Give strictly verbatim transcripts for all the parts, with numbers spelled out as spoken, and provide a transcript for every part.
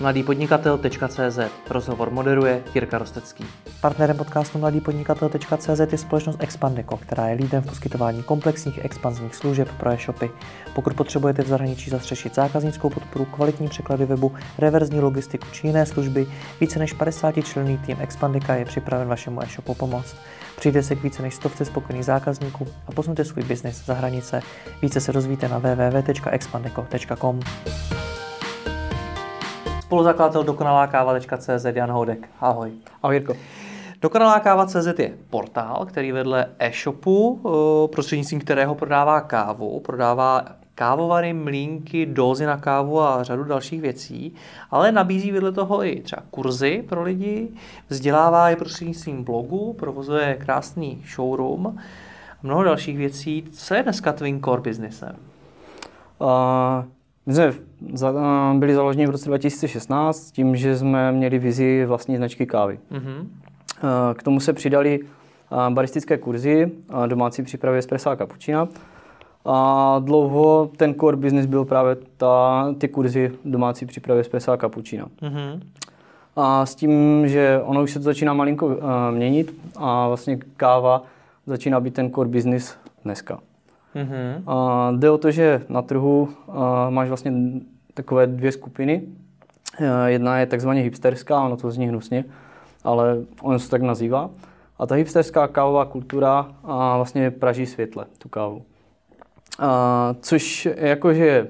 Mladý podnikatel tečka cé zet. Rozhovor moderuje Jirka Rostecký. Partnerem podcastu Mladý podnikatel tečka cé zet je společnost Expandeco, která je lídrem v poskytování komplexních expanzních služeb pro e-shopy. Pokud potřebujete v zahraničí zastřešit zákaznickou podporu, kvalitní překlady webu, reverzní logistiku či jiné služby, více než padesátičlenný tým Expandica je připraven vašemu e-shopu pomoct. Přijde se k více než stovce spokojených zákazníků a posuňte svůj biznis za hranice. Více se dozvíte na w w w tečka expandeco tečka com. Spoluzakladatel dokonalákáva tečka cé zet Jan Houdek. Ahoj. Ahoj Jirko. Dokonalákáva tečka cé zet je portál, který vedle e-shopu, prostřednictvím kterého prodává kávu, prodává kávovary, mlýnky, dózy na kávu a řadu dalších věcí, ale nabízí vedle toho i třeba kurzy pro lidi, vzdělává je prostřednictvím blogu, provozuje krásný showroom a mnoho dalších věcí. Co je dneska tvým core businessem? Uh... My jsme byli založeni v roce dva tisíce šestnáct s tím, že jsme měli vizi vlastní značky kávy. Mm-hmm. K tomu se přidali baristické kurzy, domácí přípravy espressa a cappuccina. A dlouho ten core business byl právě ta, ty kurzy domácí přípravy espressa a cappuccina. Mm-hmm. A s tím, že ono už se to začíná malinko měnit a vlastně káva začíná být ten core business dneska. Mm-hmm. A jde o to, že na trhu máš vlastně takové dvě skupiny. Jedna je takzvaně hipsterská, ono to zní hnusně, ale ono se tak nazývá. A ta hipsterská kávová kultura a vlastně praží světle tu kávu. A což jakože je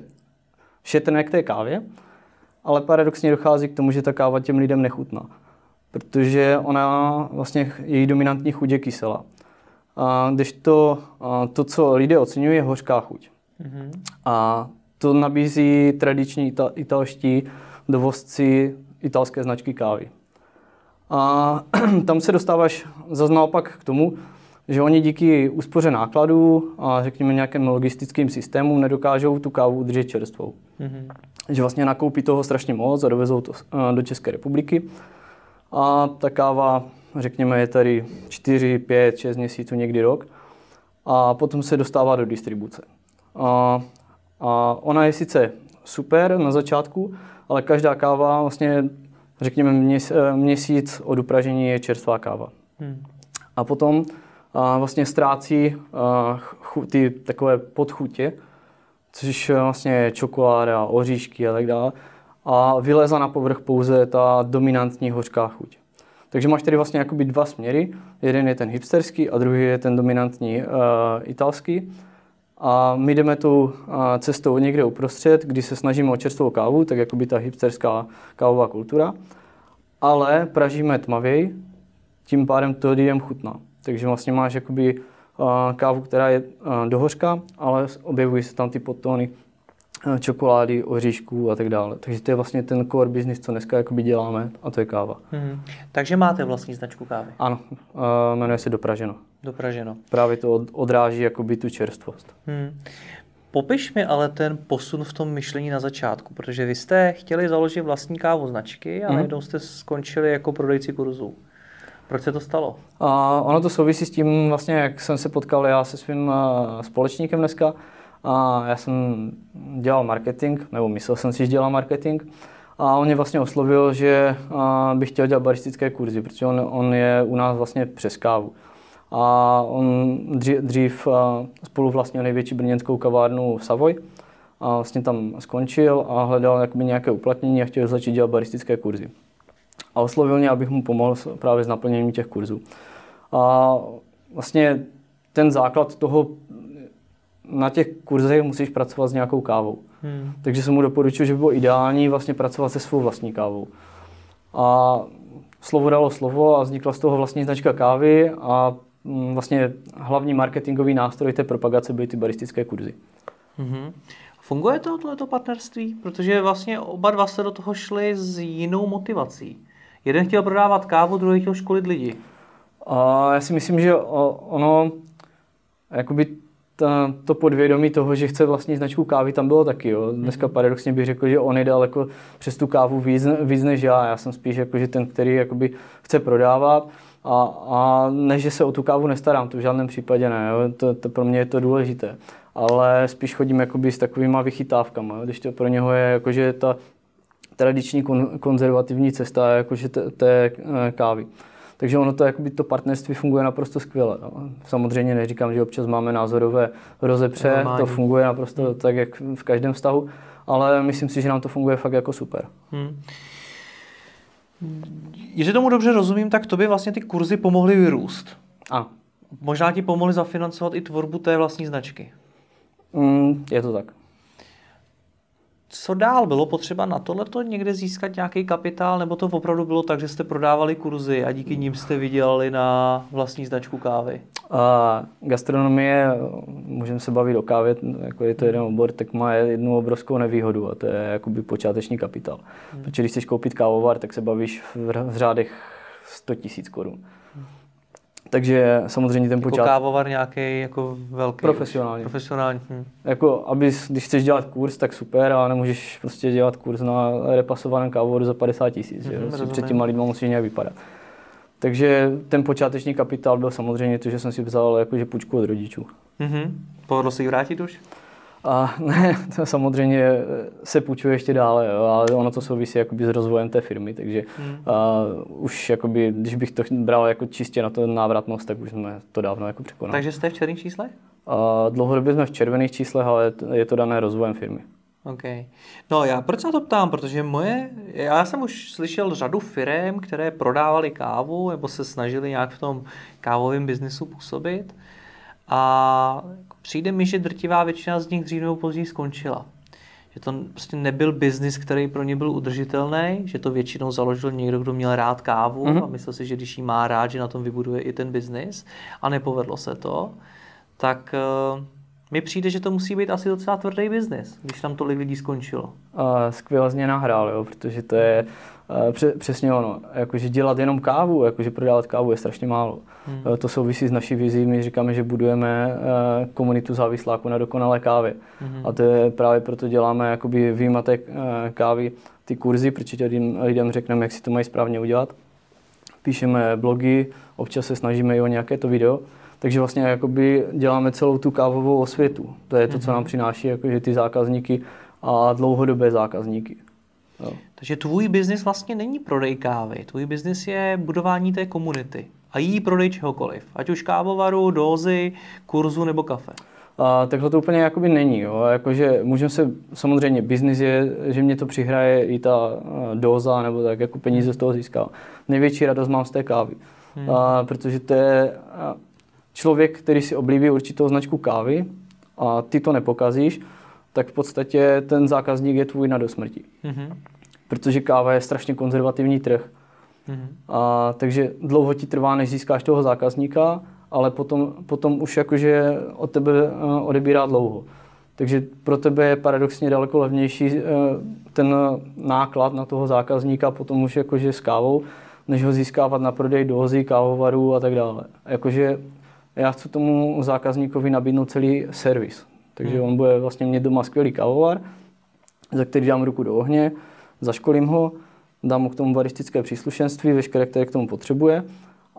šetrné k té kávě, ale paradoxně dochází k tomu, že ta káva těm lidem nechutná. Protože ona vlastně její dominantní chuť je kyselá. A kdežto to, co lidé oceňují, je hořká chuť. Mm-hmm. A to nabízí tradiční ita- italští dovozci italské značky kávy. A tam se dostáváš zas naopak k tomu, že oni díky úspoře nákladů a řekněme nějakým logistickým systémům nedokážou tu kávu udržet čerstvou. Mm-hmm. Že vlastně nakoupí toho strašně moc a dovezou to do České republiky. A ta káva, řekněme, je tady čtyři, pět, šest měsíců, někdy rok. A potom se dostává do distribuce. A, a ona je sice super na začátku, ale každá káva, vlastně, řekněme, měs, měsíc od upražení je čerstvá káva. Hmm. A potom a vlastně ztrácí a, chu, ty takové podchutě, což vlastně je čokoláda, oříšky a tak dále. A vyleze na povrch pouze ta dominantní hořká chuť. Takže máš tady vlastně jakoby dva směry. Jeden je ten hipsterský a druhý je ten dominantní uh, italský. A my jdeme tou uh, cestou někde uprostřed, kdy se snažíme o čerstvou kávu, tak jakoby ta hipsterská kávová kultura. Ale pražíme tmavěji, tím pádem to lidem chutná. Takže vlastně máš jakoby uh, kávu, která je uh, dohořka, ale objevují se tam ty podtóny uh, čokolády, oříšků a tak dále. Takže to je vlastně ten core business, co dneska jakoby děláme, a to je káva. Hmm. Takže máte vlastní značku kávy? Ano, jmenuje se Dopraženo. Dopraženo. Právě to odráží jakoby tu čerstvost. Hmm. Popiš mi ale ten posun v tom myšlení na začátku, protože vy jste chtěli založit vlastní kávu značky, ale hmm. jednou jste skončili jako prodejci kurzů. Proč se to stalo? A ono to souvisí s tím, vlastně, jak jsem se potkal já se svým společníkem dneska. A já jsem dělal marketing, nebo myslel jsem si, že dělal marketing. A on mě vlastně oslovil, že bych chtěl dělat baristické kurzy, protože on, on je u nás vlastně přes kávu. A on dřív, dřív spolu vlastnil největší brněnskou kavárnu Savoy. A vlastně tam skončil a hledal jakoby nějaké uplatnění a chtěl začít dělat baristické kurzy. A oslovil mě, abych mu pomohl právě s naplněním těch kurzů. A vlastně ten základ toho, na těch kurzech musíš pracovat s nějakou kávou. Hmm. Takže jsem mu doporučil, že by bylo ideální vlastně pracovat se svou vlastní kávou. A slovo dalo slovo a vznikla z toho vlastní značka kávy a vlastně hlavní marketingový nástroj té propagace byly ty baristické kurzy. Hmm. Funguje to tohleto partnerství? Protože vlastně oba dva se do toho šli s jinou motivací. Jeden chtěl prodávat kávu, druhý chtěl školit lidi. A já si myslím, že ono jakoby Ta, to podvědomí toho, že chce vlastní značku kávy, tam bylo taky. Jo. Dneska paradoxně bych řekl, že on jde daleko přes tu kávu víc, víc než já. Já jsem spíš jako, že ten, který jakoby chce prodávat a, a ne, že se o tu kávu nestarám, to v žádném případě ne. Jo. To, to pro mě je to důležité. Ale spíš chodím jakoby s takovýma vychytávkama, jo. Když to pro něho je jakože ta tradiční kon, konzervativní cesta jakože té, té kávy. Takže ono to, jakoby, to partnerství funguje naprosto skvěle. No. Samozřejmě neříkám, že občas máme názorové rozepře, normální. To funguje naprosto tak, jak v každém vztahu, ale myslím si, že nám to funguje fakt jako super. Hmm. Jestli tomu dobře rozumím, tak tobě vlastně ty kurzy pomohly vyrůst. Ano. Možná ti pomohly zafinancovat i tvorbu té vlastní značky. Mm, je to tak. Co dál? Bylo potřeba na tohleto někde získat nějaký kapitál, nebo to opravdu bylo tak, že jste prodávali kurzy a díky nim jste vydělali na vlastní značku kávy? A gastronomie, můžeme se bavit o kávě, jako je to jeden obor, tak má jednu obrovskou nevýhodu a to je jakoby počáteční kapitál. Hmm. Protože když chceš koupit kávovar, tak se bavíš v řádech sto tisíc korun. Takže samozřejmě ten počátek. Jako kávovar nějaký jako velký. Profesionální. Profesionální. Hm. Jako, aby, když chceš dělat kurz, tak super, ale nemůžeš prostě dělat kurz na repasovaném kávovaru za padesát tisíc. Mm-hmm, před těma lidma musí nějak vypadat. Takže ten počáteční kapitál byl samozřejmě to, že jsem si vzal jakože půjčku od rodičů. Mm-hmm. Povedlo se jí vrátit už? A ne, to samozřejmě se půjčuje ještě dále, jo, ale ono to souvisí jakoby s rozvojem té firmy, takže hmm. a, už jakoby, když bych to bral jako čistě na to návratnost, tak už jsme to dávno jako překonali. Takže jste v červených číslech? A, dlouhodobě jsme v červených číslech, ale je to dané rozvojem firmy. Okay. No já proč se to ptám, protože moje, já jsem už slyšel řadu firem, které prodávaly kávu nebo se snažili nějak v tom kávovém biznesu působit a přijde mi, že drtivá většina z nich dřív nebo později skončila. Že to prostě nebyl biznis, který pro ně byl udržitelný, že to většinou založil někdo, kdo měl rád kávu mm-hmm. a myslel si, že když jí má rád, že na tom vybuduje i ten biznis a nepovedlo se to, tak uh, mi přijde, že to musí být asi docela tvrdý biznis, když tam tolik lidí skončilo. A skvěle jsi mě nahrál, jo, protože to je uh, přesně ono. Jakože dělat jenom kávu, jakože prodávat kávu je strašně málo. Hmm. To souvisí s naší vizí, my říkáme, že budujeme komunitu závisláků na dokonalé kávě. Hmm. A to je právě proto děláme jakoby výjimaté kávy, ty kurzy, protože lidem řekneme, jak si to mají správně udělat. Píšeme blogy, občas se snažíme i o nějaké to video. Takže vlastně jakoby děláme celou tu kávovou osvětu. To je to, co nám přináší jakože ty zákazníky a dlouhodobé zákazníky. Jo. Takže tvůj biznis vlastně není prodej kávy. Tvůj biznis je budování té komunity. A jí prodej čehokoliv. Ať už kávovaru, dózy, kurzu nebo kafe. A takhle to úplně jakoby není. Jo. Jakože můžeme se, samozřejmě biznis je, že mě to přihraje i ta dóza nebo tak, jako peníze z toho získá. Největší radost mám z té kávy. Hmm. A, protože to je... Člověk, který si oblíbí určitou značku kávy a ty to nepokazíš, tak v podstatě ten zákazník je tvůj na dosmrti. Mm-hmm. Protože káva je strašně konzervativní trh. Mm-hmm. A, takže dlouho ti trvá, než získáš toho zákazníka, ale potom, potom už jakože od tebe odebírá dlouho. Takže pro tebe je paradoxně daleko levnější ten náklad na toho zákazníka, potom už jakože s kávou, než ho získávat na prodej dózy, kávovarů a tak dále. Jakože já chci tomu zákazníkovi nabídnout celý servis. Takže on bude vlastně mít doma skvělý kávovar, za který dám ruku do ohně, zaškolím ho, dám mu k tomu baristické příslušenství, veškeré, které k tomu potřebuje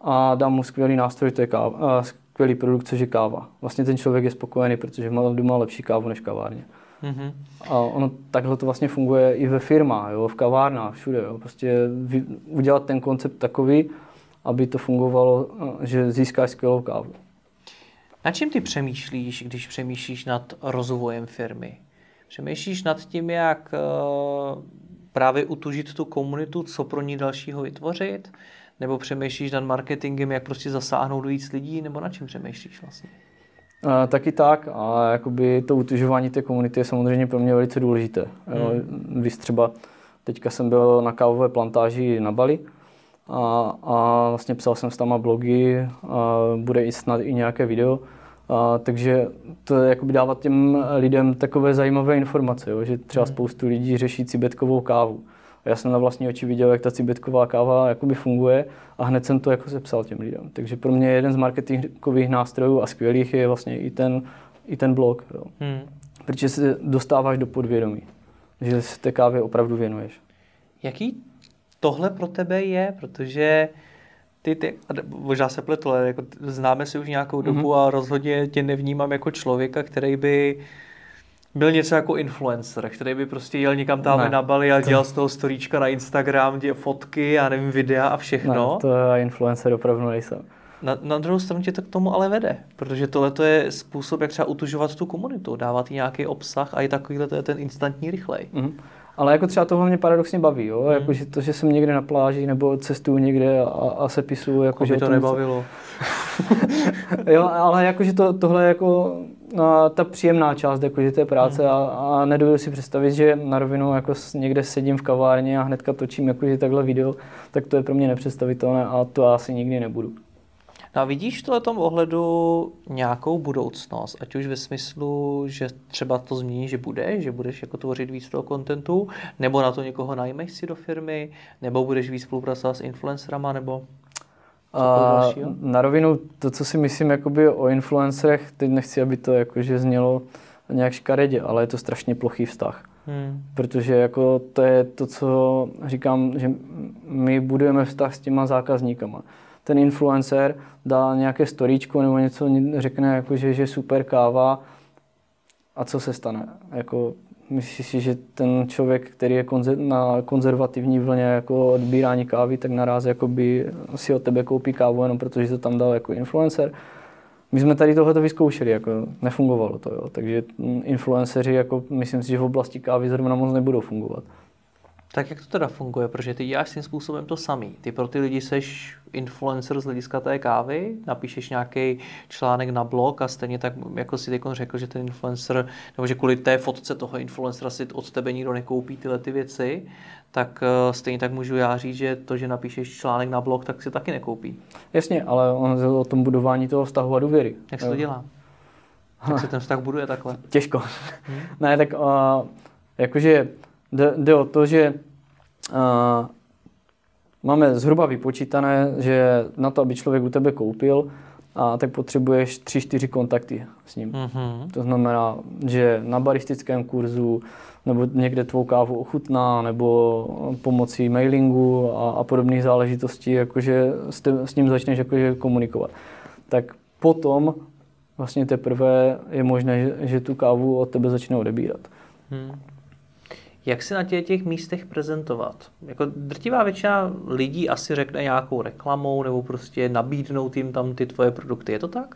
a dám mu skvělý nástroj, to je káva, skvělý produkt, což je káva. Vlastně ten člověk je spokojený, protože má doma lepší kávu než kavárně. Mm-hmm. A ono takhle to vlastně funguje i ve firmách, jo, v kavárnách, všude. Jo. Prostě vy, udělat ten koncept takový, aby to fungovalo, že získáš skvělou kávu. Na čem ty přemýšlíš, když přemýšlíš nad rozvojem firmy? Přemýšlíš nad tím, jak právě utužit tu komunitu, co pro ní dalšího vytvořit? Nebo přemýšlíš nad marketingem, jak prostě zasáhnout víc lidí? Nebo na čem přemýšlíš vlastně? A, taky tak. A jakoby to utužování té komunity je samozřejmě pro mě velice důležité. Hmm. Víš, třeba teďka jsem byl na kávové plantáži na Bali. A, a vlastně psal jsem s tam blogy, a bude i snad i nějaké video, a, takže to je jakoby dávat těm lidem takové zajímavé informace, jo, že třeba spoustu lidí řeší cibetkovou kávu. A já jsem na vlastní oči viděl, jak ta cibetková káva jakoby funguje a hned jsem to jako sepsal těm lidem. Takže pro mě jeden z marketingových nástrojů a skvělých je vlastně i ten, i ten blog, jo. Hmm. Protože se dostáváš do podvědomí, že se té kávě opravdu věnuješ. Jaký? Tohle pro tebe je, protože ty, ty možná se pletu, ale jako známe si už nějakou dobu mm-hmm. a rozhodně tě nevnímám jako člověka, který by byl něco jako influencer, který by prostě jel někam tam ne. na Bali a dělal to... z toho storíčka na Instagram, dělal fotky a nevím, videa a všechno. Ne, to já influencer opravdu nejsem. Na, na druhou stranu tě to k tomu ale vede, protože tohle je způsob, jak třeba utužovat tu komunitu, dávat jí nějaký obsah a i takovýhle to je ten instantní rychlej. Mm. Ale jako třeba tohle mě paradoxně baví, jo? Mm. Jako, že to, že jsem někde na pláži nebo cestuju někde a, a sepisuju. Jako, že by to nebavilo. Jo, ale jakože to, tohle je jako a, ta příjemná část jakože té práce mm. a, a nedovedu si představit, že na rovinu jako někde sedím v kavárně a hnedka točím jakože takhle video, tak to je pro mě nepředstavitelné a to asi nikdy nebudu. No a vidíš v tom ohledu nějakou budoucnost, ať už ve smyslu, že třeba to změní, že budeš, že budeš jako tvořit víc toho kontentu, nebo na to někoho najmeš si do firmy, nebo budeš víc spolupracovat s influencerama, nebo a na rovinu to, co si myslím jakoby o influencerech, teď nechci, aby to jakože znělo nějak škaredě, ale je to strašně plochý vztah. Hmm. Protože jako to je to, co říkám, že my budujeme vztah s těma zákazníkama. Ten influencer dá nějaké storíčko nebo něco, řekne, jako, že je super káva a co se stane? Jako, myslíš si, že ten člověk, který je konzer- na konzervativní vlně jako odbírání kávy, tak naraz jakoby, si od tebe koupí kávu jenom protože to tam dal jako influencer? My jsme tady tohleto vyzkoušeli, jako, nefungovalo to. Jo. Takže influenceři, jako, myslím si, že v oblasti kávy zrovna moc nebudou fungovat. Tak jak to teda funguje? Protože ty děláš tím způsobem to samý. Ty pro ty lidi seš influencer z hlediska té kávy, napíšeš nějaký článek na blog a stejně tak, jako si teďkon řekl, že ten influencer, nebo že kvůli té fotce toho influencera si od tebe nikdo nekoupí tyhle ty věci, tak stejně tak můžu já říct, že to, že napíšeš článek na blog, tak si taky nekoupí. Jasně, ale on o tom budování toho vztahu a důvěry. Jak se to dělá? Jak se ten vztah buduje takhle? Těžko. Hmm? Ne, tak uh, jakože... Jde o to, že uh, máme zhruba vypočítané, že na to, aby člověk u tebe koupil, a tak potřebuješ tři čtyři kontakty s ním. Mm-hmm. To znamená, že na baristickém kurzu, nebo někde tvou kávu ochutná, nebo pomocí mailingu a, a podobných záležitostí, jakože s, te, s ním začneš jakože komunikovat. Tak potom vlastně teprve je možné, že, že tu kávu od tebe začne odebírat. Mm. Jak se na těch, těch místech prezentovat? Jako drtivá většina lidí asi řekne nějakou reklamou nebo prostě nabídnout jim tam ty tvoje produkty. Je to tak?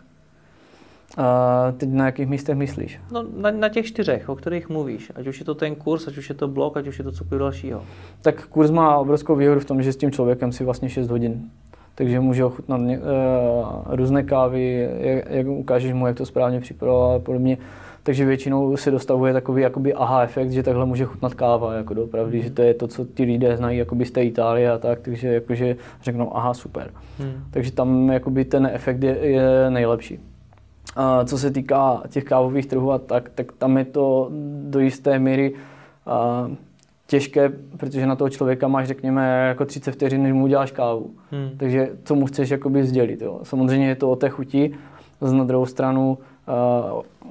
A teď na jakých místech myslíš? No, na, na těch čtyřech, o kterých mluvíš. Ať už je to ten kurz, ať už je to blog, ať už je to cokoliv dalšího. Tak kurz má obrovskou výhodu v tom, že s tím člověkem si vlastně šest hodin. Takže může ochutnat ně, e, různé kávy, jak, jak ukážeš mu, jak to správně připravovat a podobně. Takže většinou se dostavuje takový jakoby aha efekt, že takhle může chutnat káva, jako doopravdy, mm. že to je to, co ti lidé znají jakoby z té Itálie a tak, takže jakože řeknou aha, super. Mm. Takže tam jakoby ten efekt je, je nejlepší. A co se týká těch kávových trhů a tak, tak tam je to do jisté míry a, těžké, protože na toho člověka máš, řekněme, jako třicet vteřin, než mu uděláš kávu. Mm. Takže co mu chceš jakoby sdělit, jo. Samozřejmě je to o té chuti, z na druhou stranu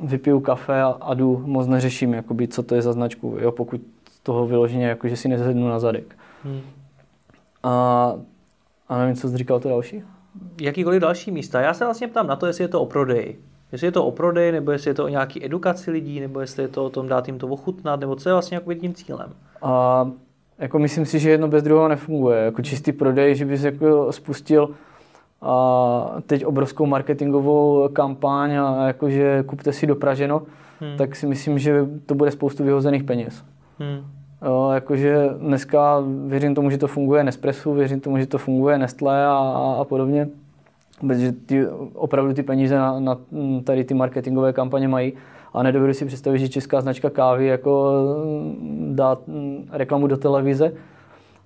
vypiju kafe a jdu, moc neřeším, jakoby, co to je za značku, jo, pokud toho vyloženě, jakože si nezednu na zadek. Hmm. A, a nevím, co jsi říkal to další? Jakýkoliv další místa. Já se vlastně ptám na to, jestli je to o prodeji. Jestli je to o prodeji, nebo jestli je to o nějaký edukaci lidí, nebo jestli je to o tom dát jim to ochutnat, nebo co je vlastně jakoby tím cílem. A, jako myslím si, že jedno bez druhého nefunguje. Jako čistý prodej, že bys jako spustil a teď obrovskou marketingovou kampaň a jakože kupte si Dopraženo, hmm. tak si myslím, že to bude spoustu vyhozených peněz. Hmm. A jakože dneska věřím tomu, že to funguje Nespresso, věřím tomu, že to funguje Nestlé a, a, a podobně, protože ty, opravdu ty peníze na, na tady ty marketingové kampaně mají a nedovedu si představit, že česká značka kávy jako dá reklamu do televize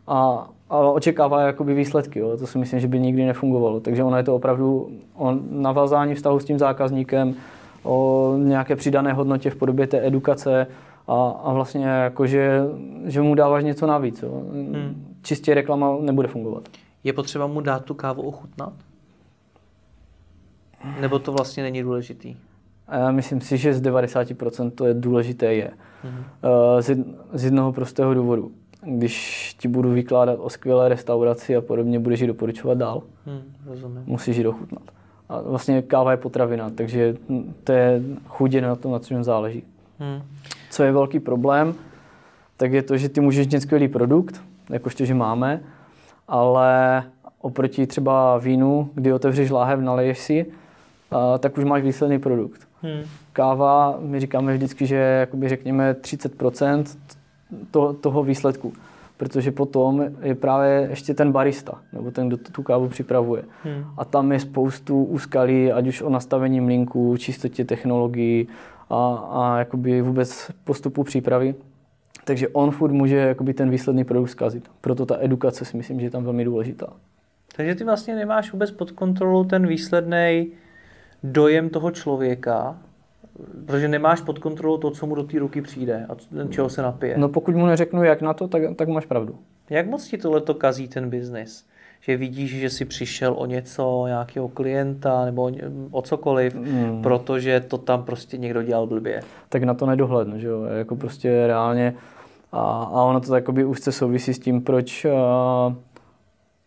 a a očekává jakoby výsledky, jo. To si myslím, že by nikdy nefungovalo. Takže ono je to opravdu o navázání vztahu s tím zákazníkem, o nějaké přidané hodnotě v podobě té edukace a, a vlastně jakože, že mu dáváš něco navíc. Jo. Hmm. Čistě reklama nebude fungovat. Je potřeba mu dát tu kávu ochutnat? Nebo to vlastně není důležitý? A já myslím si, že z devadesát procent to je důležité je. Hmm. Z jednoho prostého důvodu. Když ti budu vykládat o skvělé restauraci a podobně, budeš ji doporučovat dál. Hmm, rozumím. Musíš ji dochutnat. A vlastně káva je potravina, takže to je chudě na tom, na čem záleží. Hmm. Co je velký problém, tak je to, že ty můžeš mít skvělý produkt, jakožto, že máme, ale oproti třeba vínu, kdy otevřeš láhev, naleješ si, tak už máš výsledný produkt. Hmm. Káva, my říkáme vždycky, že je, jakoby řekněme třicet procent to, toho výsledku, protože potom je právě ještě ten barista, nebo ten, kdo tu kávu připravuje. Hmm. A tam je spoustu úskalí, ať už o nastavení mlýnku, čistotě technologií a, a jakoby vůbec postupu přípravy. Takže on furt může jakoby ten výsledný produkt zkazit. Proto ta edukace si myslím, že je tam velmi důležitá. Takže ty vlastně nemáš vůbec pod kontrolou ten výsledný dojem toho člověka, protože nemáš pod kontrolou to, co mu do té ruky přijde a čeho se napije. No pokud mu neřeknu jak na to, tak, tak máš pravdu. Jak moc ti tohleto kazí ten biznis? Že vidíš, že jsi přišel o něco, nějakého klienta nebo o, o cokoliv, hmm. protože to tam prostě někdo dělal blbě. Tak na to nedohlednu, že jo, jako prostě reálně a, a ono to takoby úzce souvisí s tím, proč a,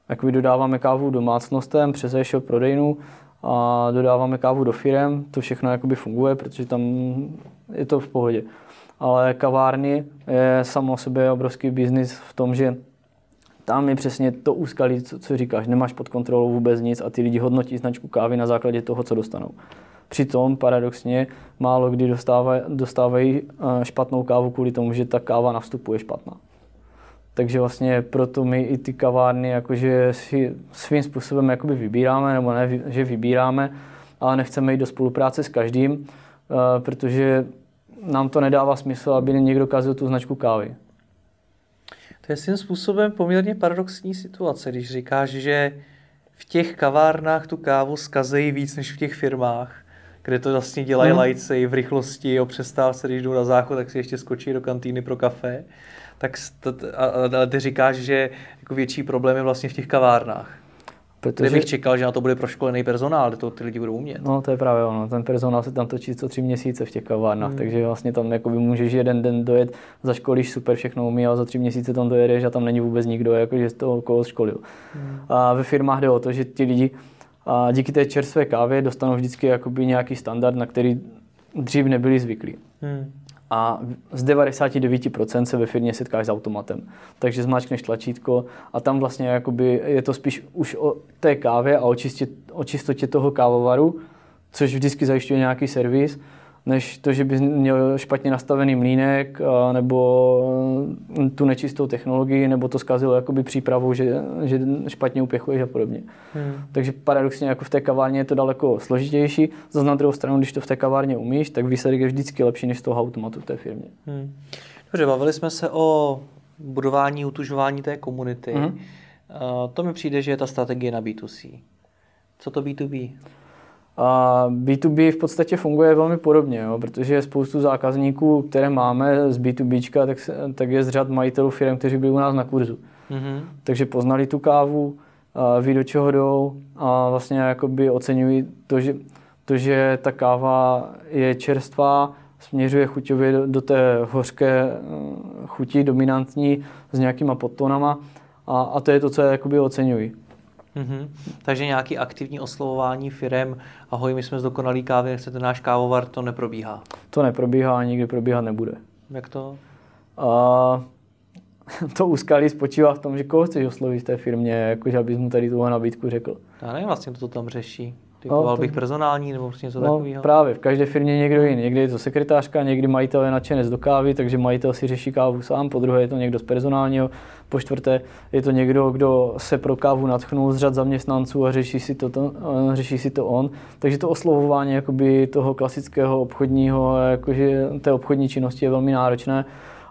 jakoby dodáváme kávu domácnostem přes e-shop prodejnu, a dodáváme kávu do firem, to všechno jakoby funguje, protože tam je to v pohodě. Ale kavárny je samo o sobě obrovský biznis v tom, že tam je přesně to úskalí, co, co říkáš, nemáš pod kontrolou vůbec nic a ty lidi hodnotí značku kávy na základě toho, co dostanou. Přitom paradoxně málo kdy dostávaj, dostávají špatnou kávu kvůli tomu, že ta káva na vstupu je špatná. Takže vlastně proto my i ty kavárny jakože si svým způsobem jakoby vybíráme, nebo ne, že vybíráme, ale nechceme jít do spolupráce s každým, protože nám to nedává smysl, aby někdo kazil tu značku kávy. To je svým způsobem poměrně paradoxní situace, když říkáš, že v těch kavárnách tu kávu zkazejí víc než v těch firmách, kde to vlastně dělají hmm. lajci v rychlosti, o přestávce, když jdou na záchod, tak si ještě skočí do kantýny pro kafe. Tak ty říkáš, že jako větší problém je vlastně v těch kavárnách. Protože bych čekal, že na to bude proškolený personál, to ty lidi budou umět. No to je právě ono, ten personál se tam točí co tři měsíce v těch kavárnách, hmm. takže vlastně tam jakoby můžeš jeden den dojet, zaškolíš, super, všechno umí, a za tři měsíce tam dojedeš a tam není vůbec nikdo, jakože z toho koho školil. Hmm. A ve firmách jde o to, že ti lidi a díky té čerstvé kávě dostanou vždycky jakoby nějaký standard, na který dřív nebyli zvyklí. Hmm. A z devadesát devět procent se ve firmě setkáš s automatem. Takže zmáčkneš tlačítko a tam vlastně jakoby je to spíš už o té kávě a o, čistě, o čistotě toho kávovaru, což vždycky zajišťuje nějaký servis, než to, že bys měl špatně nastavený mlýnek nebo tu nečistou technologii, nebo to zkazilo jakoby přípravou, že, že špatně upěchuješ a podobně. Hmm. Takže paradoxně jako v té kavárně je to daleko složitější. Zas na druhou stranu, když to v té kavárně umíš, tak výsledek je vždycky lepší než z toho automatu v té firmě. Hmm. Dobře, bavili jsme se o budování, utužování té komunity. Hmm. To mi přijde, že je ta strategie na bé dvě cé. Co to bé dvě bé? A bé dvě bé v podstatě funguje velmi podobně, jo, protože spoustu zákazníků, které máme z bé dvě béčka, tak, se, tak je z řad majitelů firm, kteří byli u nás na kurzu. Mm-hmm. Takže poznali tu kávu, a ví, do čeho jdou a vlastně jakoby oceňují to, že, to, že ta káva je čerstvá, směřuje chuťově do, do té hořké chuti, dominantní, s nějakýma podtonama a, a to je to, co je jakoby oceňují. Mm-hmm. Takže nějaké aktivní oslovování firem, ahoj, my jsme z Dokonalý kávy, nechcete náš kávovar, to neprobíhá. To neprobíhá a nikdy probíhat nebude. Jak to? A to úskalí spočívá v tom, že koho chceš oslovit v té firmě, jakože abys mu tady tuhle nabídku řekl. Já nevím vlastně, kdo to tam řeší. Typoval no, bych to... personální nebo prostě něco no, takového? Právě, v každé firmě někdo jiný. Někdy je to sekretářka, někdy majitel je nadšenec do kávy, takže majitel si řeší kávu sám, po druhé je to někdo z personálního, po čtvrté je to někdo, kdo se pro kávu nadchnul z řad zaměstnanců a řeší si to, to, řeší si to on. Takže to oslovování jakoby toho klasického obchodního, jakože té obchodní činnosti je velmi náročné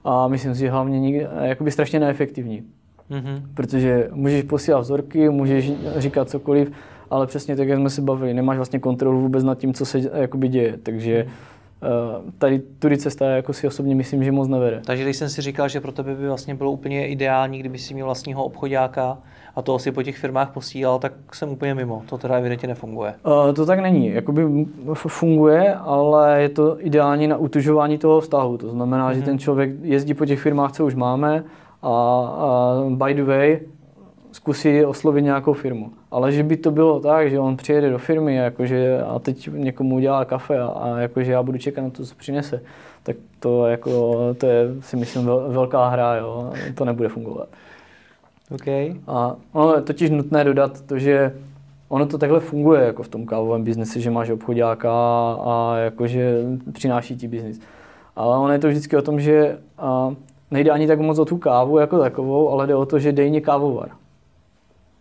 a myslím si, že hlavně jakoby strašně neefektivní. Mm-hmm. Protože můžeš posílat vzorky, můžeš říkat cokoliv, ale přesně tak, jak jsme se bavili, nemáš vlastně kontrolu vůbec nad tím, co se jakoby děje, takže tady tudy cesta jako si osobně myslím, že moc nevede. Takže když jsem si říkal, že pro tebe by vlastně bylo úplně ideální, kdyby si měl vlastního obchoďáka a toho si po těch firmách posílal, tak jsem úplně mimo, to teda evidentně nefunguje. Uh, to tak není, jakoby funguje, ale je to ideální na utužování toho vztahu, to znamená, mm-hmm. že ten člověk jezdí po těch firmách, co už máme a, a by the way, zkusí oslovit nějakou firmu. Ale že by to bylo tak, že on přijede do firmy jakože, a teď někomu udělá kafe a, a jakože já budu čekat na to, co přinese, tak to, jako, to je, si myslím, velká hra, jo, to nebude fungovat. Okay. A ono je totiž nutné dodat to, že ono to takhle funguje jako v tom kávovém biznesi, že máš obchoďáka a jakože přináší ti biznis. Ale ono je to vždycky o tom, že nejde ani tak moc o tu kávu jako takovou, ale jde o to, že dejně kávovar.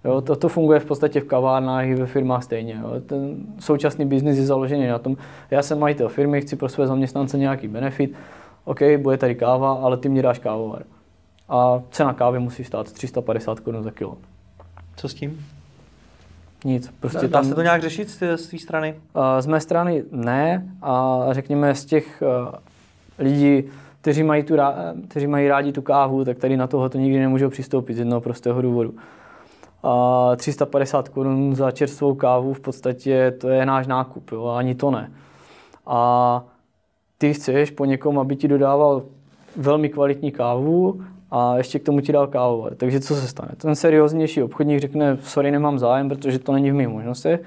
Jo, to, to funguje v podstatě v kavárnách i ve firmách stejně. Jo. Ten současný biznis je založený na tom, já jsem majitel firmy, chci pro své zaměstnance nějaký benefit, OK, bude tady káva, ale ty mě dáš kávovar. A cena kávy musí stát tři sta padesát korun za kilo. Co s tím? Nic. Prostě dá tam... se to nějak řešit z té strany? Z mé strany ne. A řekněme z těch lidí, kteří mají, tu, kteří mají rádi tu kávu, tak tady na tohle to nikdy nemůžou přistoupit z jednoho prostého důvodu. A tři sta padesát korun za čerstvou kávu v podstatě to je náš nákup, jo? Ani to ne. A ty chceš po někom, aby ti dodával velmi kvalitní kávu a ještě k tomu ti dal kávovar. Takže co se stane? Ten serióznější obchodník řekne, sorry, nemám zájem, protože to není v mých možnostech.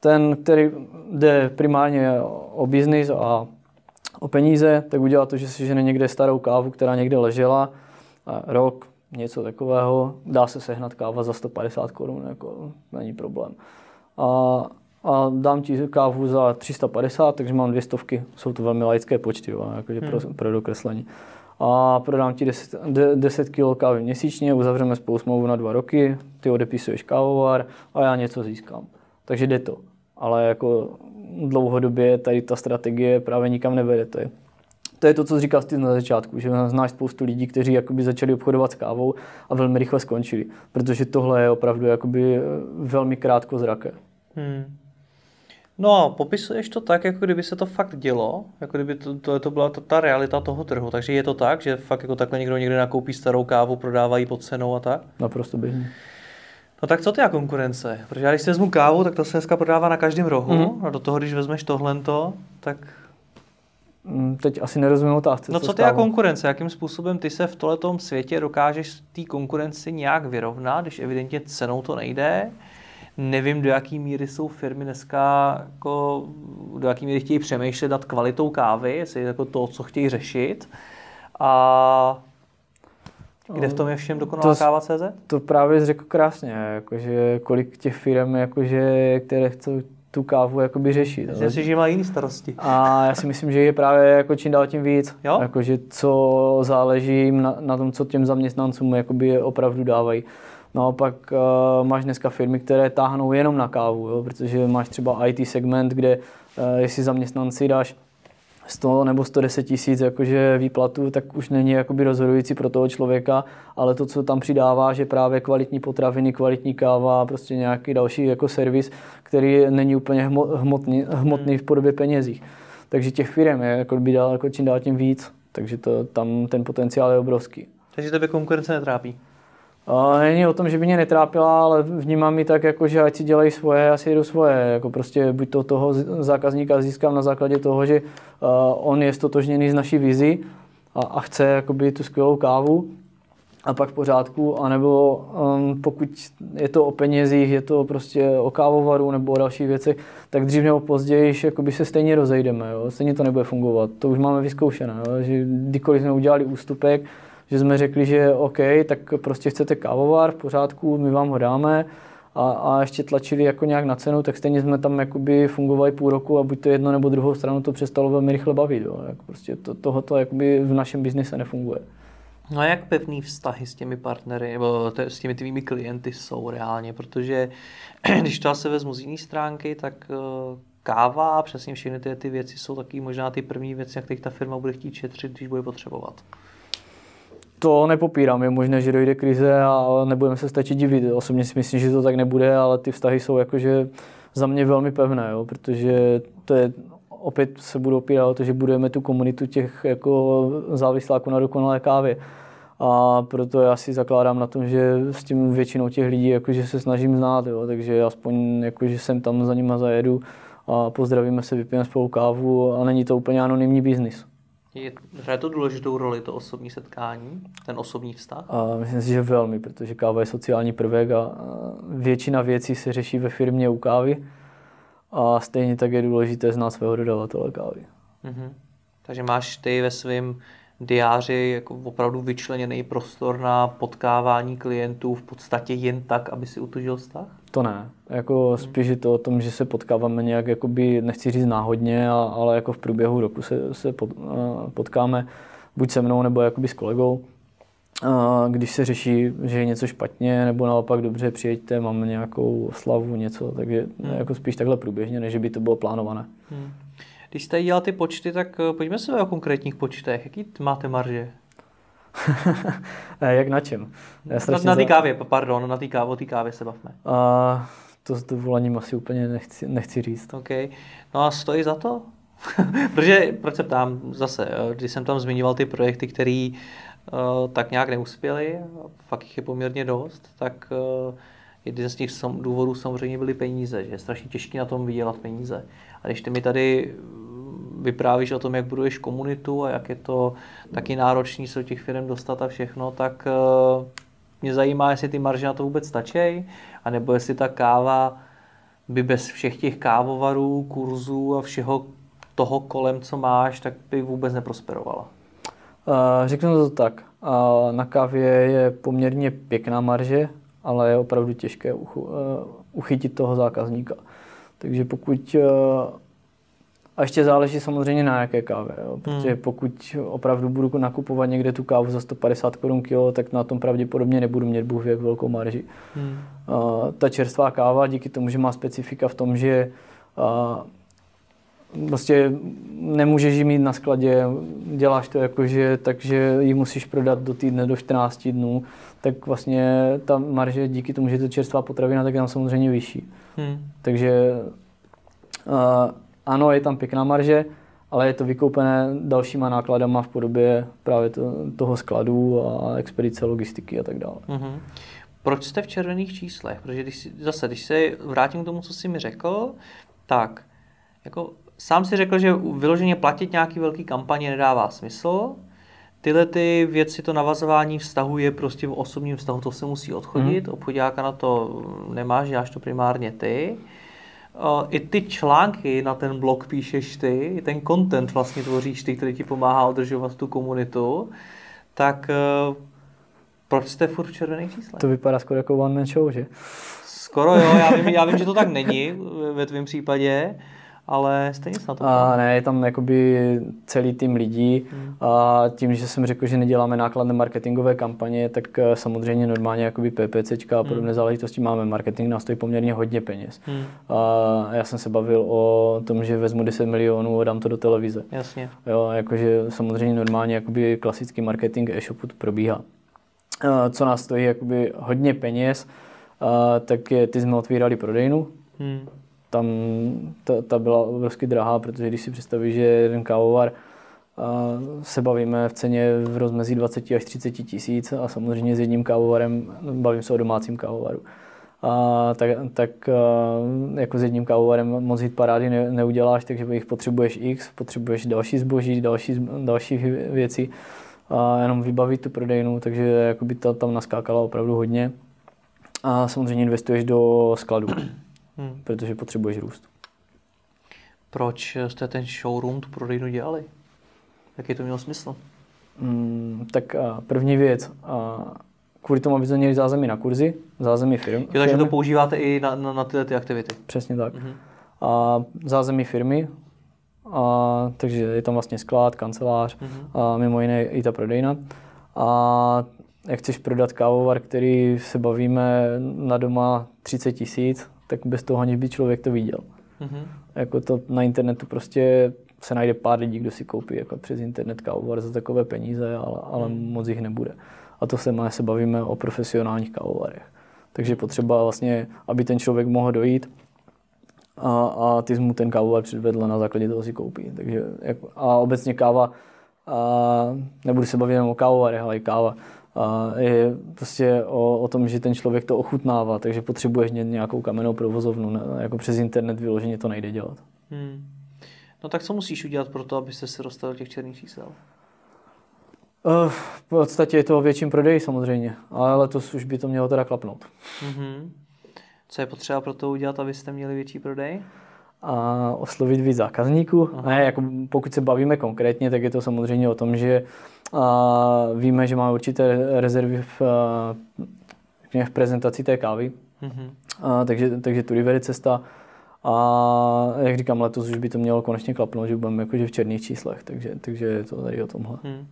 Ten, který jde primárně o biznis a o peníze, tak udělá to, že si žene někde starou kávu, která někde ležela rok, něco takového. Dá se sehnat káva za sto padesát korun, jako není problém. A, a dám ti kávu za tři sta padesát, takže mám dvě stovky. Jsou to velmi laické počty, jo, jakože hmm. pro, pro dokreslení. A prodám ti deset kilo kávy měsíčně, uzavřeme spolu smlouvu na dva roky, ty odepisuješ kávovar a já něco získám. Takže jde to. Ale jako dlouhodobě tady ta strategie právě nikam nevede. To je to, je to co říkal ty na začátku, že znáš spoustu lidí, kteří jakoby začali obchodovat s kávou a velmi rychle skončili. Protože tohle je opravdu jakoby velmi krátkozraké. Hmm. No a popisuješ to tak, jako kdyby se to fakt dělo, jako kdyby to, to, to byla ta, ta realita toho trhu. Takže je to tak, že fakt jako takhle někdo někde nakoupí starou kávu, prodávají pod cenou a tak? Naprosto běžně. No tak co ty a konkurence? Protože já když si vezmu kávu, tak to se dneska prodává na každém rohu. Mm-hmm. A do toho, když vezmeš tohleto, tak... Teď asi nerozumím otázce. No co, co ty a konkurence? Jakým způsobem ty se v tohletom světě dokážeš té konkurenci nějak vyrovnat, když evidentně cenou to nejde? Nevím, do jaký míry jsou firmy dneska, jako, do jaký míry chtějí přemýšlet nad kvalitou kávy, jestli je jako to, co chtějí řešit. A kde v tom je všem dokonalákáva tečka cé zet? To, to právě řekl krásně, jakože kolik těch firm, jakože, které chcou tu kávu jakoby řešit. Myslím si, že má jiný starosti. A já si myslím, že je právě jako čím dál tím víc. Jakože co záleží na, na tom, co těm zaměstnancům jakoby opravdu dávají. No a pak uh, máš dneska firmy, které táhnou jenom na kávu, jo? Protože máš třeba í té segment, kde uh, jestli zaměstnanci dáš sto nebo sto deset tisíc jakože výplatu, tak už není jakoby rozhodující pro toho člověka, ale to, co tam přidává, že právě kvalitní potraviny, kvalitní káva, prostě nějaký další jako servis, který není úplně hmotný, hmotný v podobě penězích. Takže těch firm je jakoby daleko čím dál tím víc, takže to, tam ten potenciál je obrovský. Takže tebe konkurence netrápí? A není o tom, že by mě netrápila, ale vnímám ji tak, jako, že ať si dělají svoje, já si jedu svoje. Jako prostě buď to toho zákazníka získám na základě toho, že uh, on je stotožněný z naší vizi a, a chce jakoby, tu skvělou kávu a pak v pořádku, anebo um, pokud je to o penězích, je to prostě o kávovaru nebo o dalších věcech, tak dřív nebo později jakoby, se stejně rozejdeme, jo? Stejně to nebude fungovat. To už máme vyzkoušené, jo? Že kdykoliv jsme udělali ústupek, že jsme řekli, že OK, tak prostě chcete kávovar, v pořádku, my vám ho dáme a, a ještě tlačili jako nějak na cenu, tak stejně jsme tam jakoby fungovali půl roku a buď to jedno nebo druhou stranu to přestalo velmi rychle bavit. Jo. Jako prostě to, tohoto jakoby v našem biznise nefunguje. No a jak pevný vztahy s těmi partnery nebo t- s těmi tvými klienty jsou reálně? Protože když to se vezmu z jiné stránky, tak káva a přesně všechny ty, ty věci jsou taky možná ty první věci, na kterých ta firma bude chtít šetřit, když bude potřebovat. To nepopírám, je možné, že dojde krize a nebudeme se stačit divit. Osobně si myslím, že to tak nebude, ale ty vztahy jsou jakože za mě velmi pevné, jo? Protože to je, opět se budu opírat o to, že budujeme tu komunitu těch jako závisláků na dokonalé kávě. A proto já si zakládám na tom, že s tím většinou těch lidí jakože se snažím znát, jo? Takže aspoň jakože jsem tam za nima zajedu a pozdravíme se, vypijeme spolu kávu a není to úplně anonymní biznis. Hraje to důležitou roli, to osobní setkání, ten osobní vztah? A myslím si, že velmi, protože káva je sociální prvek a většina věcí se řeší ve firmě u kávy a stejně tak je důležité znát svého dodavatele kávy. Mm-hmm. Takže máš ty ve svém diáři jako opravdu vyčleněný prostor na potkávání klientů v podstatě jen tak, aby si utužil vztah? To ne. Jako spíš je to o tom, že se potkáváme nějak, jakoby, nechci říct náhodně, ale jako v průběhu roku se, se potkáme buď se mnou, nebo jakoby s kolegou. Když se řeší, že je něco špatně, nebo naopak dobře, přijeďte, máme nějakou oslavu, něco, takže hmm. jako spíš takhle průběžně, než by to bylo plánované. Hmm. Když jste dělal ty počty, tak pojďme se o konkrétních počtech. Jaký máte marže? Jak na čem? Na, na té kávě, pardon, na té kávě, té kávě se bavme. Uh, to s dovolením asi úplně nechci, nechci říct. Okay. No a stojí za to? Protože, proč se ptám zase, když jsem tam zmiňoval ty projekty, které uh, tak nějak neuspěly, fakt jich je poměrně dost, tak uh, jeden z těch důvodů samozřejmě byly peníze, že je strašně těžké na tom vydělat peníze. A když ty mi tady vyprávíš o tom, jak buduješ komunitu a jak je to taky náročný se do těch firm dostat a všechno, tak uh, mě zajímá, jestli ty marže na to vůbec stačí, anebo jestli ta káva by bez všech těch kávovarů, kurzů a všeho toho kolem, co máš, tak by vůbec neprosperovala. Uh, řeknu to tak. Uh, na kávě je poměrně pěkná marže, ale je opravdu těžké uchu, uh, uchytit toho zákazníka. Takže pokud... Uh, a ještě záleží samozřejmě na jaké kávě. Jo, protože hmm. pokud opravdu budu nakupovat někde tu kávu za sto padesát korun kilo, tak na tom pravděpodobně nebudu mít bůh věk velkou marži. Hmm. Uh, ta čerstvá káva, díky tomu, že má specifika v tom, že uh, prostě nemůžeš ji mít na skladě, děláš to jakože, takže ji musíš prodat do týdne, do čtrnácti dnů, tak vlastně ta marže díky tomu, že je to čerstvá potravina, tak je tam samozřejmě vyšší. Hmm. Takže uh, ano, je tam pěkná marže, ale je to vykoupené dalšíma nákladama v podobě právě to, toho skladu a expedice, logistiky a tak dále. Hmm. Proč jste v červených číslech? Protože když, zase, když se vrátím k tomu, co jsi mi řekl, tak jako sám si řekl, že vyloženě platit nějaký velký kampaně nedává smysl. Tyhle ty věci, to navazování vztahu je prostě v osobním vztahu, to se musí odchodit. Mm. Obchoďáka na to nemáš, děláš to primárně ty. Uh, I ty články na ten blog píšeš ty, ten content vlastně tvoříš ty, který ti pomáhá udržovat tu komunitu. Tak uh, proč jste furt v červených číslech? To vypadá skoro jako one man show, že? Skoro jo, já vím, já vím že to tak není ve tvém případě. Ale stejně se na to ptám. Ne, je tam jakoby celý tým lidí hmm. a tím, že jsem řekl, že neděláme nákladné marketingové kampaně, tak samozřejmě normálně jakoby PPCčka a podobné hmm. záležitosti máme. Marketing nás stojí poměrně hodně peněz. Hmm. A já jsem se bavil o tom, že vezmu deset milionů a dám to do televize. Jasně. Jo, jakože samozřejmě normálně jakoby klasický marketing e-shopu probíhá. A co nás stojí jakoby hodně peněz, a tak je, ty jsme otvírali prodejnu. Hmm. Tam ta, ta byla obrovsky drahá, protože když si představíš, že jeden kávovar se bavíme v ceně v rozmezí dvacet až třicet tisíc a samozřejmě s jedním kávovarem, bavím se o domácím kávovaru, a tak, tak jako s jedním kávovarem moc hit parády ne, neuděláš, takže jich potřebuješ x, potřebuješ další zboží, další, další věci a jenom vybavit tu prodejnu, takže jakoby ta tam naskákala opravdu hodně a samozřejmě investuješ do skladu. Hmm. Protože potřebuješ růst. Proč jste ten showroom, tu prodejnu dělali? Jaký to mělo smysl? Hmm, tak a, první věc, a, kvůli tomu, aby to měli zázemí na kurzy, zázemí firmy. Takže to používáte i na, na, na tyhle ty aktivity. Přesně tak. Hmm. A, zázemí firmy, a, takže je tam vlastně sklad, kancelář, hmm. a mimo jiné i ta prodejna. A jak chceš prodat kávovar, který se bavíme na doma třicet tisíc, tak bez toho, aniž by člověk to viděl. Mm-hmm. Jako to na internetu prostě se najde pár lidí, kdo si koupí jako přes internet kávovar za takové peníze, ale, ale mm. moc jich nebude. A to se, má, se bavíme o profesionálních kávovarech. Takže potřeba vlastně, aby ten člověk mohl dojít a, a ty mu ten kávovar předvedl na základě toho si koupí. Takže, jako, a obecně káva, a, nebudu se bavit jenom o kávovarech, ale i káva, a je prostě o, o tom, že ten člověk to ochutnává, takže potřebuješ nějakou kamennou provozovnu, ne? Jako přes internet vyloženě to nejde dělat. Hmm. No tak co musíš udělat pro to, abyste se dostal do těch černých čísel? Uh, v podstatě je to o větším prodeji samozřejmě, ale letos už by to mělo teda klapnout. Mm-hmm. Co je potřeba pro to udělat, abyste měli větší prodej? a oslovit víc zákazníků. Aha. Ne, jako pokud se bavíme konkrétně, tak je to samozřejmě o tom, že a, víme, že máme určité rezervy v, v prezentaci té kávy, mhm. a, takže, takže tudy vede cesta. A jak říkám, letos už by to mělo konečně klapnout, že budeme jakože v černých číslech, takže, takže je to tady o tomhle. Hmm.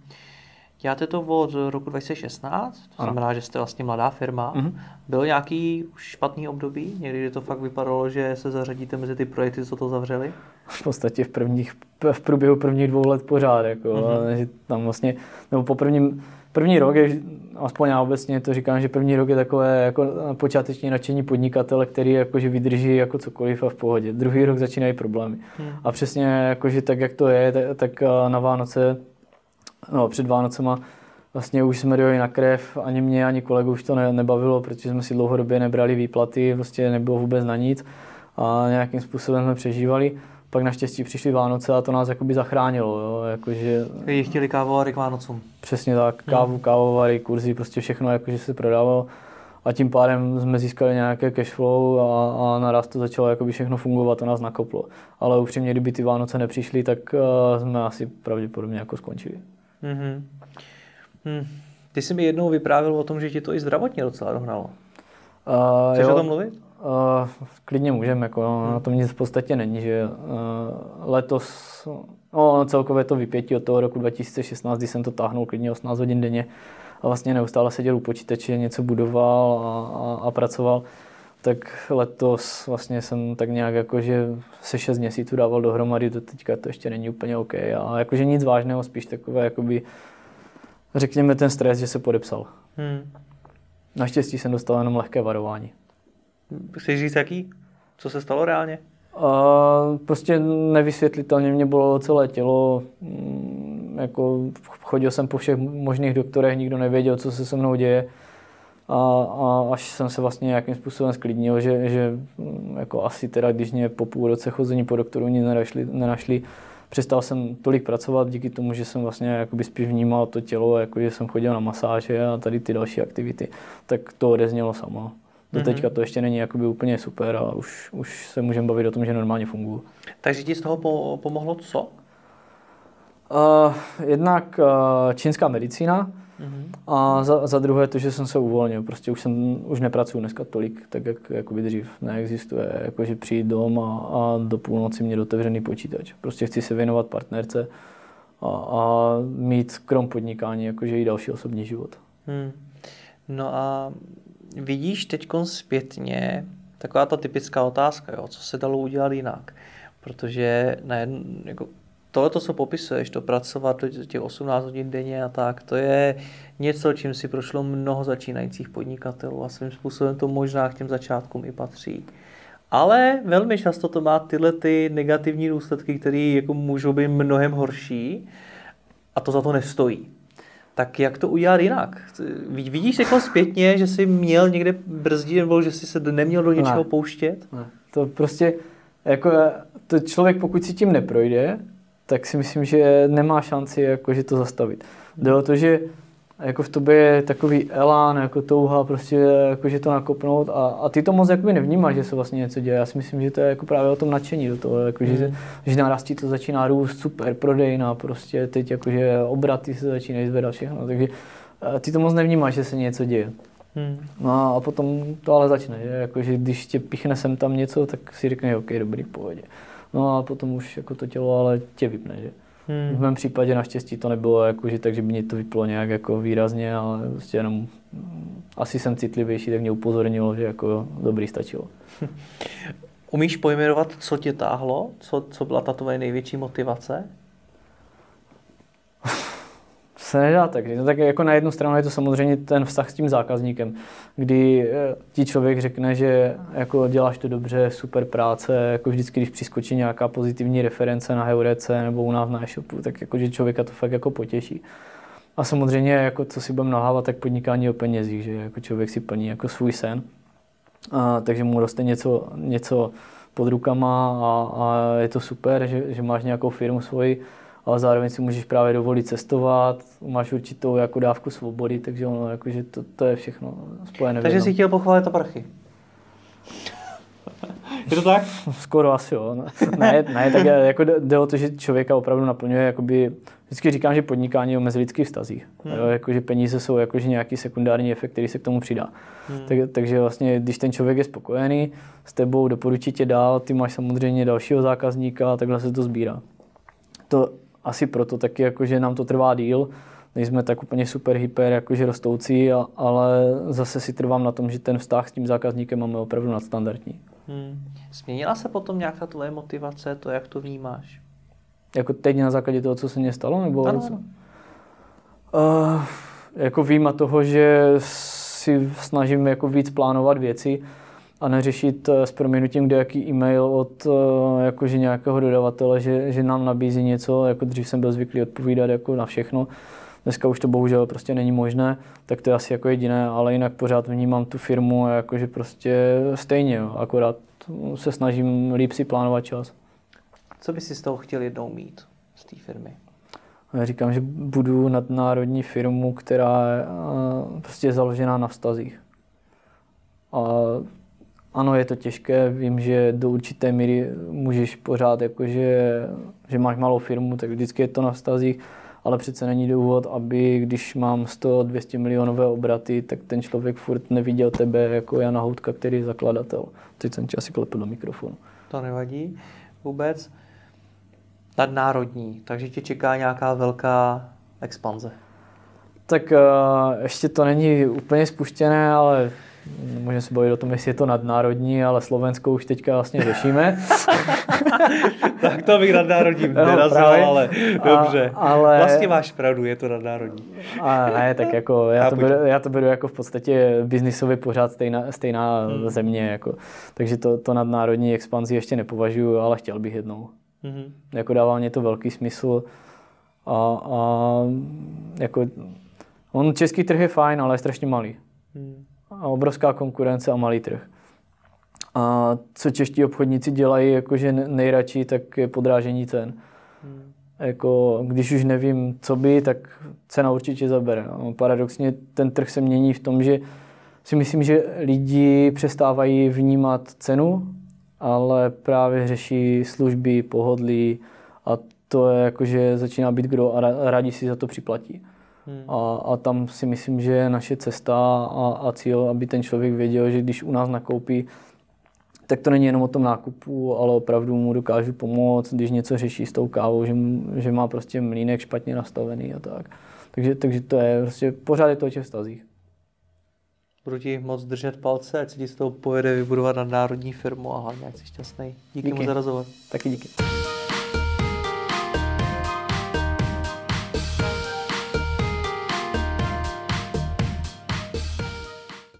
Děláte to od roku dva tisíce šestnáct, to ano. znamená, že jste vlastně mladá firma. Mm-hmm. Bylo nějaký špatný období? Někdy to fakt vypadalo, že se zařadíte mezi ty projekty, co to zavřeli? V podstatě v, prvních, v průběhu prvních dvou let pořád. Jako, mm-hmm. tam vlastně, nebo po prvním, první rok, je, aspoň já obecně to říkám, že první rok je takové jako počáteční nadšení podnikatele, který jakože vydrží jako cokoliv a v pohodě. Druhý rok začínají problémy. Mm-hmm. A přesně jakože tak, jak to je, tak, tak na Vánoce No, před Vánocema vlastně už jsme dojeli na krev, ani mě, ani kolegu už to ne, nebavilo, protože jsme si dlouhodobě nebrali výplaty, vlastně nebylo vůbec na nic a nějakým způsobem jsme přežívali. Pak naštěstí přišly Vánoce a to nás jakoby zachránilo, jo, jakože... Jich chtěli kávovary k Vánocům. Přesně tak, kávu, kávovary, kurzy, prostě všechno jakože se prodávalo a tím pádem jsme získali nějaké cashflow a, a naraz to začalo jakoby všechno fungovat a nás nakoplo. Ale upřímně, kdyby ty Vánoce nepřišly, tak uh, jsme asi pravděpodobně jako skončili. Mm-hmm. Hm. Ty jsi mi jednou vyprávěl o tom, že ti to i zdravotně docela dohnalo. Uh, Chceš jo, o tom mluvit? Uh, klidně můžeme, jako, no, hmm. na tom nic v podstatě není, že uh, letos, no, celkově to vypětí od toho roku dva tisíce šestnáct, kdy jsem to táhnul klidně osmnáct hodin denně a vlastně neustále seděl u počítače, něco budoval a, a, a pracoval, tak letos vlastně jsem tak nějak jakože se šest měsíců dával dohromady, do teďka to ještě není úplně OK. A jakože nic vážného, spíš takové jakoby, řekněme ten stres, že se podepsal. Hmm. Naštěstí jsem dostal jenom lehké varování. Chceš říct jaký? Co se stalo reálně? Uh, prostě nevysvětlitelně mě bolelo celé tělo. Jako, chodil jsem po všech možných doktorech, nikdo nevěděl, co se se mnou děje. A, a až jsem se vlastně nějakým způsobem sklidnil, že, že jako asi teda, když mě po půl roce chození po doktoru nic nenašli, nenašli, přestal jsem tolik pracovat díky tomu, že jsem vlastně jakoby spíš vnímal to tělo, jako že jsem chodil na masáže a tady ty další aktivity, tak to odeznělo samo. Do mm-hmm. teďka to ještě není jakoby úplně super a už, už se můžeme bavit o tom, že normálně funguji. Takže ti z toho po, pomohlo co? Uh, jednak uh, čínská medicína, a za, za druhé to, že jsem se uvolnil, prostě už jsem už nepracuju dneska tolik, tak jak jakoby dřív neexistuje, jakože přijít dom a, a do půlnoci mít otevřený počítač. Prostě chci se věnovat partnerce a, a mít krom podnikání, jakože i další osobní život. Hmm. No a vidíš teďkon zpětně taková ta typická otázka, jo, co se dalo udělat jinak, protože na jedno, jako tohle, co popisuješ, to pracovat těch osmnáct hodin denně a tak, to je něco, čím si prošlo mnoho začínajících podnikatelů a svým způsobem to možná k těm začátkům i patří. Ale velmi často to má tyhle ty negativní důsledky, které jako můžou být mnohem horší a to za to nestojí. Tak jak to udělat jinak? Vidíš jako zpětně, že jsi měl někde brzdit nebo že jsi se neměl do něčeho ne. pouštět? Ne. To prostě, jako to člověk, pokud si tím neprojde, tak si myslím, že nemá šanci jakože to zastavit. Jde o to, že jako v tobě je takový elán, jako touha, prostě jakože to nakopnout a, a ty to moc jakoby nevnímáš, že se vlastně něco děje. Já si myslím, že to je jako právě o tom nadšení do toho, jakože, mm. že naraz ti to začíná růst, super, prodejná, prostě teď jakože obraty se začínají zvedat všechno, takže ty to moc nevnímáš, že se něco děje. Mm. No a potom to ale začne, že jakože když tě pichne sem tam něco, tak si řekneš, OK, dobrý, v pohodě. No a potom už jako to tělo ale tě vypne, že? Hmm. V mém případě naštěstí to nebylo jako, že tak, že by mě to vyplo nějak jako výrazně, ale prostě jenom asi jsem citlivější, tak mě upozornilo, že jako dobrý, stačilo. Umíš pojmenovat, co tě táhlo? Co, co byla ta tvoje největší motivace? Se nedá tak. No, tak jako na jednu stranu je to samozřejmě ten vztah s tím zákazníkem, kdy ti člověk řekne, že jako děláš to dobře, super práce, jako vždycky, když přiskočí nějaká pozitivní reference na Heurece nebo u nás na e-shopu, tak jakože člověka to fakt jako potěší. A samozřejmě, jako co si budeme nalhávat, tak podnikání o penězích, že jako člověk si plní jako svůj sen, a, takže mu roste něco, něco pod rukama a, a je to super, že, že máš nějakou firmu svoji, ale zároveň si můžeš právě dovolit cestovat, máš určitou jako dávku svobody, takže ono, jakože to, to je všechno spojené. Takže si chtěl pochválit a prachy. Je to tak? Skoro asi jo. Ne, ne tak jako jde o to, že člověka opravdu naplňuje, jakoby, vždycky říkám, že podnikání je o mezilidských vztazích. Hmm. Jo, jakože peníze jsou jakože nějaký sekundární efekt, který se k tomu přidá. Hmm. Tak, takže vlastně, když ten člověk je spokojený s tebou, doporučí tě dál, ty máš samozřejmě dalšího zákazníka a takhle se to sbírá. To asi proto taky, jakože nám to trvá díl, nejsme tak úplně super, hyper, jakože rostoucí, a, ale zase si trvám na tom, že ten vztah s tím zákazníkem máme opravdu nadstandardní. Hmm. Změnila se potom nějaká tvoje motivace, to, jak to vnímáš? Jako teď na základě toho, co se mně stalo? Nebo ano, ano. Uh, jako výjima toho, že si snažím jako víc plánovat věci a neřešit s proměnutím kdejaký e-mail od jakože nějakého dodavatele, že, že nám nabízí něco, jako dřív jsem byl zvyklý odpovídat jako na všechno. Dneska už to bohužel prostě není možné, tak to je asi jako jediné, ale jinak pořád vnímám tu firmu jakože prostě stejně, jo, akorát se snažím líp si plánovat čas. Co by si z toho chtěl jednou mít z té firmy? Já říkám, že budu nadnárodní firmu, která je prostě založená na vztazích. A ano, je to těžké, vím, že do určité míry můžeš pořád jakože, že máš malou firmu, tak vždycky je to na vztazích. Ale přece není důvod, aby když mám sto až dvě stě milionové obraty, tak ten člověk furt neviděl tebe jako Jana Houdka, který je zakladatel. Teď jsem tě asi klepl do mikrofonu. To nevadí vůbec. Nadnárodní, takže tě čeká nějaká velká expanze. Tak uh, ještě to není úplně spuštěné, ale můžeme se bavit o tom, jestli je to nadnárodní, ale Slovensko už teďka vlastně řešíme. Tak to bych nadnárodní nerazil, no, ale dobře. A, ale... Vlastně máš pravdu, je to nadnárodní. A ne, tak jako já, já, to, beru, já to beru jako v podstatě biznisově pořád stejná, stejná hmm. země. Jako. Takže to, to nadnárodní expanzi ještě nepovažuji, ale chtěl bych jednou. Hmm. Jako dává mě to velký smysl. A, a jako... On český trh je fajn, ale je strašně malý. Hmm. A obrovská konkurence a malý trh. A co čeští obchodníci dělají jakože nejradši, tak je podrážení cen. Hmm. Jako, když už nevím, co by, tak cena určitě zabere. No, paradoxně ten trh se mění v tom, že si myslím, že lidi přestávají vnímat cenu, ale právě řeší služby, pohodlí a to je jakože začíná být kdo a rádi si za to připlatí. Hmm. A, a tam si myslím, že je naše cesta a, a cíl, aby ten člověk věděl, že když u nás nakoupí, tak to není jenom o tom nákupu, ale opravdu mu dokážu pomoct, když něco řeší s tou kávou, že, že má prostě mlýnek špatně nastavený a tak. Takže, takže to je prostě pořád je to o těch vztazích. Budu ti moc držet palce, ať se ti z toho povede vybudovat nadnárodní firmu a hlavně ať jsi šťastný. Díky, díky. Moc za rozhovor. Taky díky.